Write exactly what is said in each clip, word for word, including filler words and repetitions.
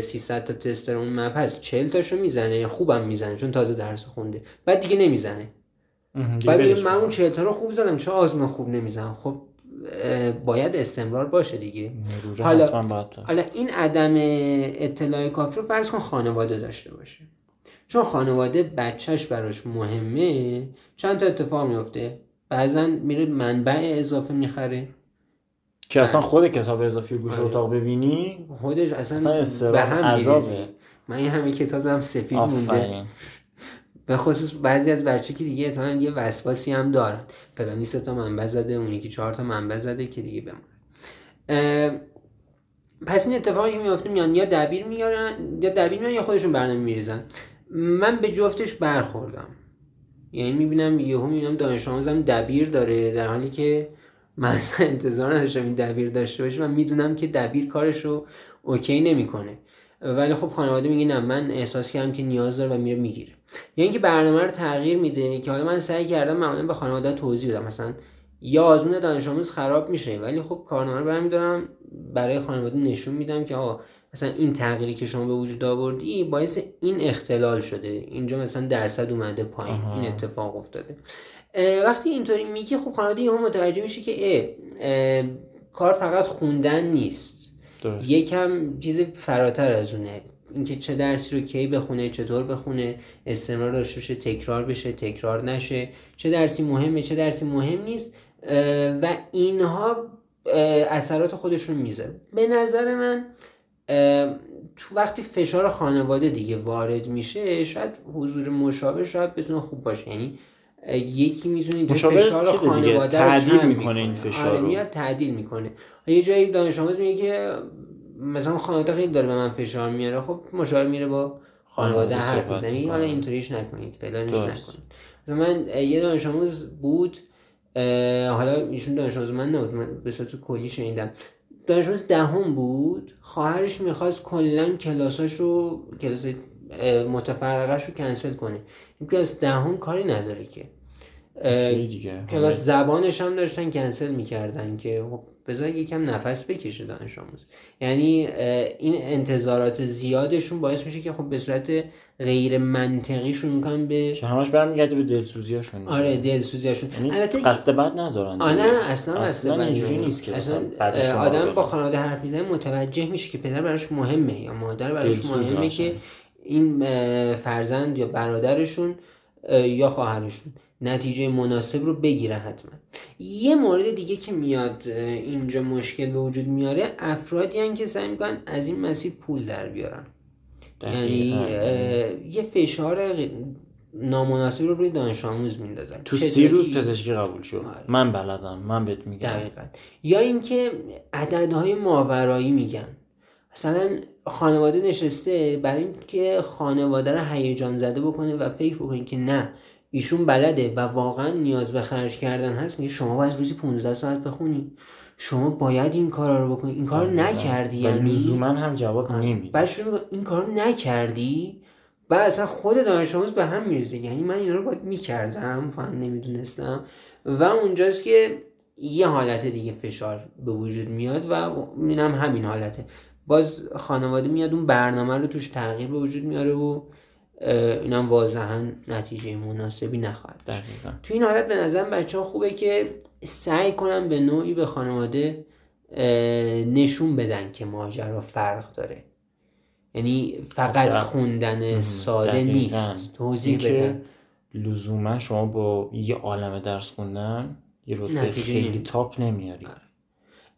سیصد تا تست اون مپ هست چهل تاشو میزنه، خوبم میزنه چون تازه درس خونده، بعد دیگه نمیزنه. بعد من اون چهل تا رو خوب زدم چرا آزمون خوب نمیزنم؟ خب باید استمرار باشه دیگه. حالا حالا این عدم اطلاع کافی رو فرض کن خانواده داشته باشه، چون خانواده بچهش براش مهمه، چند تا اتفاق میفته، بعضن میره منبع اضافه میخره که اصلا خود کتاب اضافی گوشه اتاق ببینی خودش اصلا, اصلا به هم میریزه. من این همه کتاب هم سفید مونده، به خصوص بعضی از بچه که دیگه احتمالاً یه وسواسی هم دارن، فلانی سه تا منبع زده، اونی که چهار تا منبع زده که دیگه بمونه. پس این اتفاقی که میفته میان یا دبیر میارن یا دبیر میان یا خودشون برنامه میریزن. من به جفتش برخوردم، یعنی میبینم یهو میبینم دانش آموزم دبیر داره در حالی که من اصلا انتظار نداشتم این دبیر داشته باشه. من میدونم که دبیر کارشو اوکی نمیکنه، ولی خب خانواده میگه نه من احساس کردم که نیاز داره و میره میگیره. یعنی که برنامه رو تغییر میده که حالا من سعی کردم معمولا به خانواده توضیح بدم مثلا یا آزمون دانش آموز خراب میشه، ولی خب کارنامه رو برمی‌دارم برای خانواده نشون میدم که آقا مثلا این تغییری که شما به وجود آوردی باعث این اختلال شده، اینجا مثلا درصد اومده پایین، این اتفاق افتاده. وقتی اینطوری میگه خب خانواده یهو متوجه میشه که اه، اه، کار فقط خوندن نیست، درست. یکم چیز فراتر از اونه، اینکه چه درسی رو کی بخونه، چطور بخونه، استمرار داشته باشه، تکرار بشه، تکرار نشه، چه درسی مهمه، چه درسی مهم نیست و اینها اثرات خودشون میذاره. به نظر من تو وقتی فشار خانواده دیگه وارد میشه شاید حضور مشابه شاید بتونه خوب باشه، یعنی یکی میتونه فشار خانواده رو تعدیل میکنه، این فشار رو میاد تعدیل میکنه. یه جایی دانش آموز میگه که مثلا خانواده خیلی داره به من فشار میاره، خب مشاور میره با خانواده حرف میزنه حالا اینطوریش نکنید، فلانش نکنید. مثلا من یه دانش آموز بود، حالا ایشون دانش آموز من نبود، من به صورت کلی شنیدم، دانش آموز دهم بود، خواهرش میخواست کلا کلاساشو کلاس متفرقه‌شو کنسل کنه. این کلاس دهم کاری نداره که دیگه. کلاس زبانش هم داشتن کنسل میکردن که خب بذار یکم نفس بکشه دانش آموز. یعنی این انتظارات زیادشون باعث میشه که خب به صورت غیر منطقیشون میکنن به همش برمیگرده به دلسوزیاشون. آره دلسوزیاشون. البته قصد بد ندارن. آره اصلا اصلا اینجوری نیست که اصلا آدم با خانواده حرف میزنه متوجه میشه که پدر براش مهمه یا مادر براش مهمه که این فرزند یا برادرشون یا خواهرشون نتیجه مناسب رو بگیره حتما. یه مورد دیگه که میاد اینجا مشکل به وجود میاره افرادی هن که سعی میکنن از این مسیر پول در بیارن، یعنی یه فشار نامناسب رو روی دانش آموز میندازن. تو سی روز پزشکی قبول شو آره. من بلدم من بهت میگم دقیقاً. یا اینکه عددهای ماورایی میگن، مثلا خانواده نشسته برای اینکه خانواده رو هیجان زده بکنه و فکر بکنه که نه ایشون بلده و واقعا نیاز به خرج کردن هست، میگه شما باید روزی پانزده ساعت بخونی، شما باید این کارا رو بکنی، این کارو نکردی یعنی لزوما هم جواب نمیدی. بعد شما این کارو نکردی بعد اصلا خود دانش آموز به هم میریزه، یعنی من اینا رو باید میکردم فهم نمیدونستم. و اونجاست که یه حالت دیگه فشار به وجود میاد و اینم همین حالته، باز خانواده میاد اون برنامه رو توش تغییر به وجود میاره و اینم واضحا نتیجه مناسبی نخواهد داشت. تو این حالت به نظرم بچه‌ها خوبه که سعی کنن به نوعی به خانواده نشون بدن که ماجرا فرق داره، یعنی فقط خوندن ساده دقیقا. نیست، توضیح بدن لزوما شما با یه عالمه درس خوندن یه رتبه خیلی نمید. تاپ نمیاری.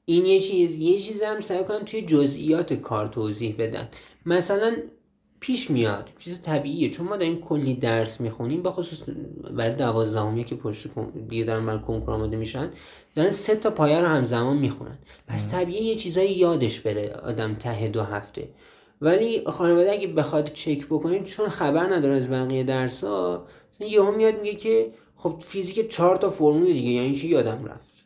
این یه چیز یه چیز هم سعی کنن توی جزئیات کار توضیح بدن. مثلا پیش میاد چیز طبیعیه چون ما داریم کلی درس میخونیم، به خصوص برای دوازدهمی که پشت دیگه دارن برای کنکور آماده میشن دارن سه تا پایه رو همزمان میخونن، پس طبیعیه یه چیزایی یادش بره آدم ته دو هفته. ولی خانواده اگه بخواد چک بکنید چون خبر نداره از بقیه درس‌ها، یهو میاد میگه که خب فیزیک چهار تا فرمول دیگه یعنی چی یادم رفت،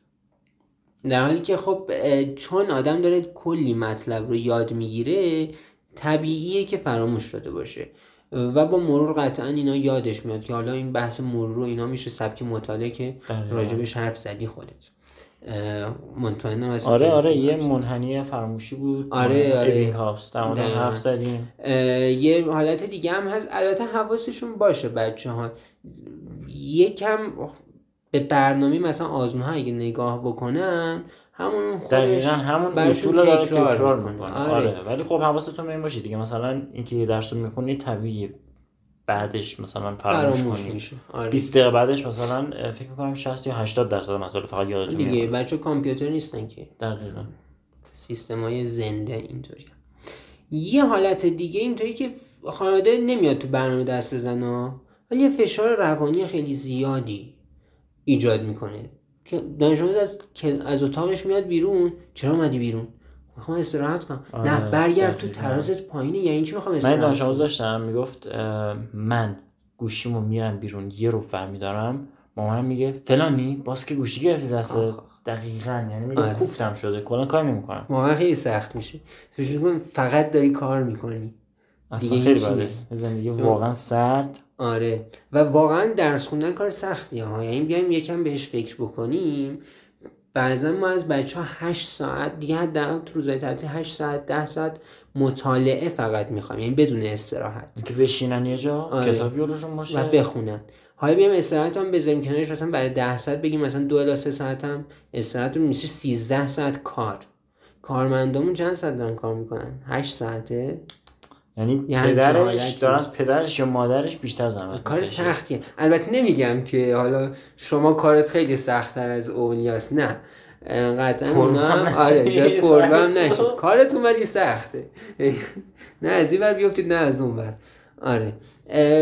در حالی که خب چون آدم داره کلی مطلب رو یاد میگیره طبیعیه که فراموش شده باشه و با مرور قطعا اینا یادش میاد. که حالا این بحث مرور رو اینا میشه سبک مطالعه که راجبش حرف زدی خودت. منتهی از آره آره یه منحنی فراموشی بود. آره آره ابینگ هاوس تمام حرف زدیم. یه حالت دیگه هم هست، البته حواسشون باشه بچه‌ها، یکم به برنامه مثلا آزمون‌ها اگه نگاه بکنن همون خودش همون اصول رو داره تکرار می‌کنه. آره. آره ولی خب حواستون به این باشه دیگه، مثلا اینکه یه درس رو می‌خونید طبیعیه بعدش مثلا فراموش کنید. آره. بیست دقیقه بعدش مثلا فکر می‌کنم شصت یا هشتاد درصد مطالب فقط یادتون میاد. دیگه بچه کامپیوتر نیستن که. دقیقاً. سیستم‌های زنده اینطوریه. یه حالت دیگه اینطوری که خانواده نمیاد تو برنامه دست بزنه، ولی فشار روانی خیلی زیادی ایجاد می‌کنه. که دانشجو از از اتاقش میاد بیرون، چرا اومدی بیرون؟ میخوام استراحت کنم. نه برگرد تو ترازت پایینه، یعنی چی میخوام استراحت کنم؟ من دانشجو داشتم میگفت من گوشیمو میرم بیرون یه رو برمیدارم، مامانم میگه فلانی باز که گوشی گرفتی دست. دقیقاً یعنی میگه کوفتم شده، کلا کار نمیکنم. واقعا خیلی سخت میشه. تو فقط داری کار میکنی. اصلا خیلی بده. زندگی واقعا سرد. آره و واقعا درس خوندن کار سختیه ها، یعنی بیایم یکم بهش فکر بکنیم. بعضا ما از بچه‌ها هشت ساعت دیگه حداقل تو روزهای تعطیل هشت ساعت ده ساعت مطالعه فقط می‌خوایم، یعنی بدون استراحت که بشینن یه جا. آره. کتاب یورشون باشه و بخونن. حالا بیایم استراحت هم بذاریم کنارش، مثلا برای ده ساعت بگیم مثلا دو الی سه ساعت هم استراحت رو میشه سیزده ساعت کار. کارمندامون چند ساعت دارن کار می‌کنن؟ هشت ساعته. یعنی پدرش دارن از پدرش یا مادرش بیشتر زحمت کار میکشه. سختیه. البته نمیگم که حالا شما کارت خیلی سخت‌تر از اولیاست، نه قطعا اونا آره پرگام نشید کارتون، ولی سخته. نه از این ور بیافتید نه از اون ور. آره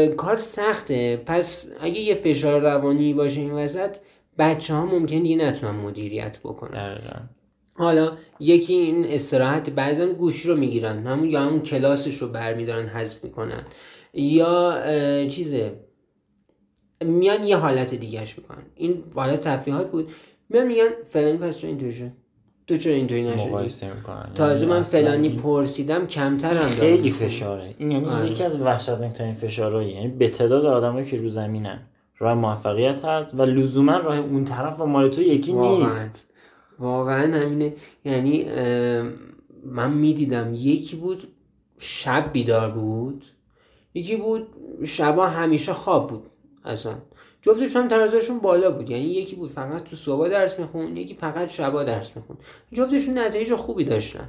کار سخته. پس اگه یه فشار روانی باشه این وسط، بچه‌ها ممکنه دیگه نتونن مدیریت بکنن. دقیقاً. حالا یکی این استراحت، بعضی هم گوشی رو میگیرن همون یا همون کلاسش رو برمیدارن حذف میکنن، یا چیزه میان یه حالت دیگهش میکنن. این حالت تفریحات بود. میان میگن فلانی پس چرا اینطور شد، تو چرا اینطوری نشدی، تازه من فلانی پرسیدم کمتر هم دارم. خیلی فشاره این، یعنی آه. یکی از وحشتناک‌ترین فشارهایی، یعنی به تعداد آدمایی که رو زمینن راه موفقیت هست و لزوما راه اون طرف و مال تو یکی واقعا. نیست واقعا همینه. یعنی من میدیدم یکی بود شب بیدار بود، یکی بود شبا همیشه خواب بود، اصلا جفتشون هم ترازشون بالا بود. یعنی یکی بود فقط تو صبح درس میخون، یکی فقط شبا درس میخون. جفتشون نتایج خوبی داشتن.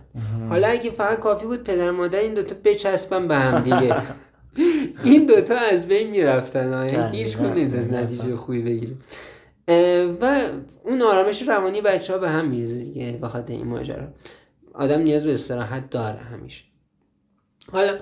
حالا اگه فقط کافی بود پدر مادر این دوتا بچسبن به هم دیگه، این دوتا از بین میرفتن، یعنی هیچ کدوم از نتیجه خوبی بگیریم و اون آرامش روانی بچه ها به هم میرزه دیگه. بخاطر این ماجرا آدم نیاز به استراحت داره همیشه. حالا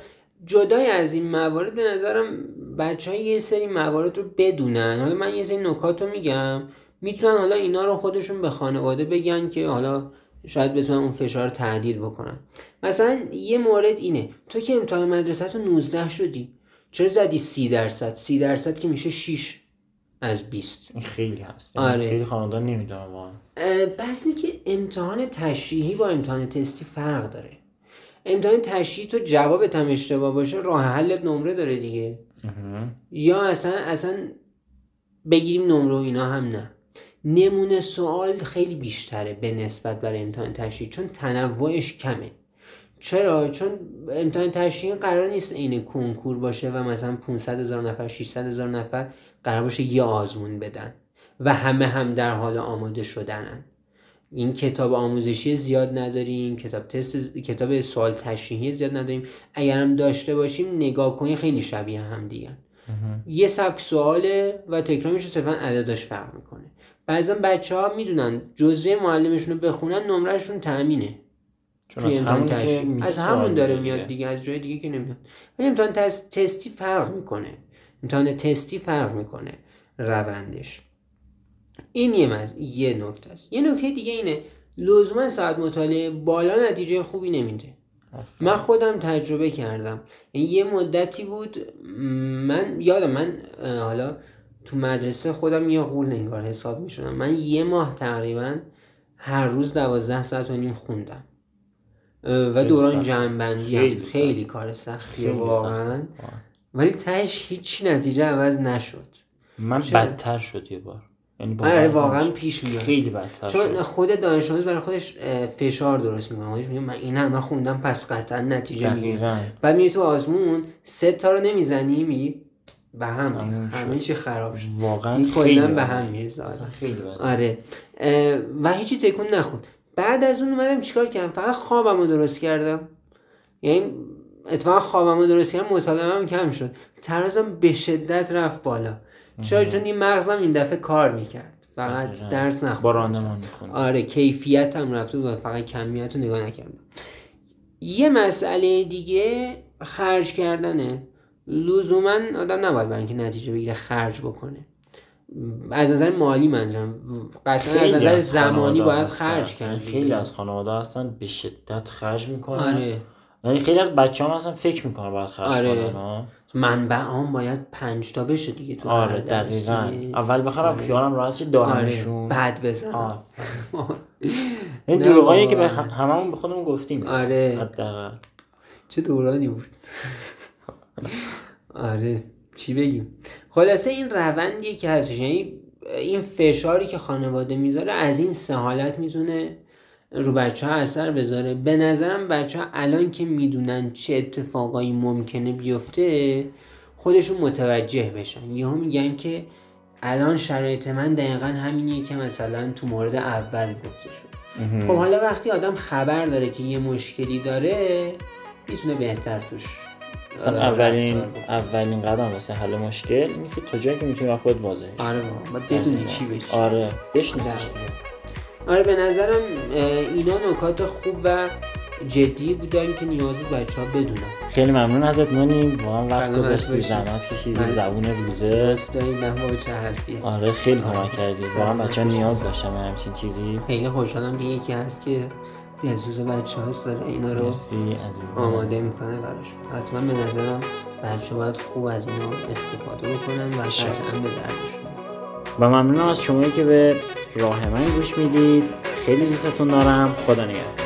جدای از این موارد به نظرم بچه ها یه سری موارد رو بدونن. حالا من یه سری نکات رو میگم، میتونن حالا اینا رو خودشون به خانواده بگن که حالا شاید بتونن اون فشار رو تعدیل بکنن. مثلا یه مورد اینه، تو که امتحان مدرسه تو نوزده شدی چرا زدی سی درصد؟ سی درصد که میشه شش از بیست. این خیلی هست. آره. خیلی خانواده نمیدونم واقعا. بس اینکه امتحان تشریحی با امتحان تستی فرق داره. امتحان تشریحی تو جوابت هم اشتباه باشه راه حلت نمره داره دیگه. اه. یا اصلا اصلا بگیریم نمره و اینا هم نه. نمونه سوال خیلی بیشتره به نسبت برای امتحان تشریحی، چون تنوعش کمه. چرا؟ چون امتحان تشریحی قرار نیست عین کنکور باشه و مثلا پانصد هزار نفر ششصد هزار نفر قرار باشه یه آزمون بدن و همه هم در حال آماده شدنن. این کتاب آموزشی زیاد نداریم، کتاب تست، کتاب سوال تشریحی زیاد نداریم. اگر هم داشته باشیم نگاه کنی خیلی شبیه هم دیگه. یه سبک سواله و تکرار میشه، صرفاً عدداش فرق میکنه. بعضی بچه‌ها میدونن جزوه معلمشون رو بخونن نمرهشون تامینه، چون از همون, از همون داره دیگه. میاد دیگه، از جای دیگه که نمیاد. ولی امتحان تست... تستی فرق میکنه امتحان تستی فرق میکنه روندش. این یه, مز... یه نکته است. یه نکته دیگه اینه، لزوما ساعت مطالعه بالا نتیجه خوبی نمیده. من خودم تجربه کردم. یه مدتی بود من یادم من حالا تو مدرسه خودم یه غول انگار حساب میشدم. من یه ماه تقریبا هر روز دوازده ساعت و نیم خوندم و دوران جمع‌بندی خیلی, خیلی کار سختیه واقعا، ولی تهش هیچ نتیجه عوض نشد. من بدتر شد یه بار یعنی واقعا پیش میاد، خیلی بدتر شد. چون خود دانش آموز برای خودش فشار درست میکنه، خودش میگه من این همه خوندم پس قطعا نتیجه میگیرم، بعد میری تو آزمون سه تا رو نمیزنی میگی به هم همه چی خراب شد. واقعا کلا به هم میریزه اصلا، خیلی بد. آره و هیچی تکون نخورد. بعد از اون اومدم چیکار کردم؟ فقط خوابمو درست کردم، یعنی اتفاقا خوابمو درست کردم، مطالعه‌ام کم شد، ترازم به شدت رفت بالا. چرا؟ چون این مغزم این دفعه کار میکرد، فقط درس نخوند، با راندمان میخوند. آره کیفیتم رفت و فقط کمیت رو نگاه نکردم. یه مسئله دیگه خرج کردنه. لزوما آدم نباید برای اینکه نتیجه بگیره خرج بکنه، از نظر مالی منجم قطعا، از نظر زمانی باید خرج کرد. خیلی از خانواده هستن به شدت خرج میکنن. آره یعنی خیلی از بچه‌ها مثلا فکر میکنن باید خرج آره. کنن. منبعام باید پنج تا بشه دیگه تو. آره دقیقاً. اول بخرم آره. خیالم راحت شه دهنشون. آره. بعد بزنم. این دروغایی که به هممون به خودمون گفتیم. آره. حداقل چه دورانی بود. آره چی بگیم؟ خلاصه این روندی که هستش، یعنی این فشاری که خانواده میذاره از این سه حالت میتونه رو بچه ها اثر بذاره. به نظرم بچه ها الان که میدونن چه اتفاقایی ممکنه بیفته خودشون متوجه بشن. یه هم میگن که الان شرایط من دقیقا همینیه که مثلا تو مورد اول گفته شد. خب حالا وقتی آدم خبر داره که یه مشکلی داره میتونه بهتر توش مثلا اولین اولین قدم واسه حل مشکل اینه که تا جایی که میتونی با خودت واضحش. آره با بدونی چی بشه. آره بشناسیش. آره به نظرم اینا نکات خوب و جدی بودن که نیاز بود بچه‌ها بدونن. خیلی ممنون ازت مانی، با هم وقت گذاشتی، زحمت کشیدی، زبون روزه گفتید، نه ما چه حرفی. آره خیلی کمک کردی، واقعا بچه‌ها نیاز داشتن به همچین چیزی. خیلی خوشحالم که یکی هست که دلسوز بچه هاست داره اینا رو آماده میکنه براش. حتما به نظرم بچه باید خوب از اینا استفاده بکنن و حتما به دردشون. و ممنونم از شمایی که به راه من گوش میدید، خیلی دوستتون دارم. خدا نگهدار.